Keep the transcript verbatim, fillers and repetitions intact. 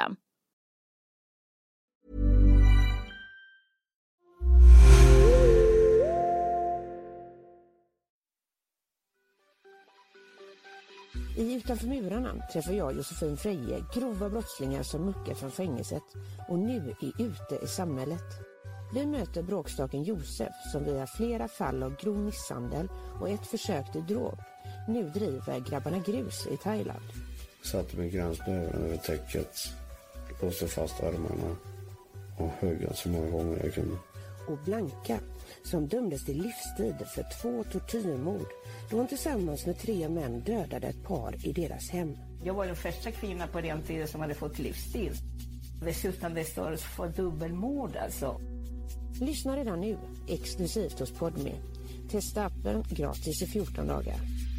I Utanför murarna träffar jag Josefine Freje, grova brottslingar som muckar från fängelset och nu är ute i samhället. Vi möter bråkstaken Josef som via flera fall av grov misshandel och ett försök till dråp nu driver grabbarna grus i Thailand. Satte mig gränsnöven över täcket, låste fast armarna och högg så många gånger jag kunde. Och Bianca, som dömdes till livstid för två tortyrmord, då hon tillsammans med tre män dödade ett par i deras hem. Jag var den första kvinna på den tiden som hade fått livstid. Dessutom det står för dubbelmord alltså. Lyssna redan nu, exklusivt hos Podme. Testa appen gratis i fjorton dagar.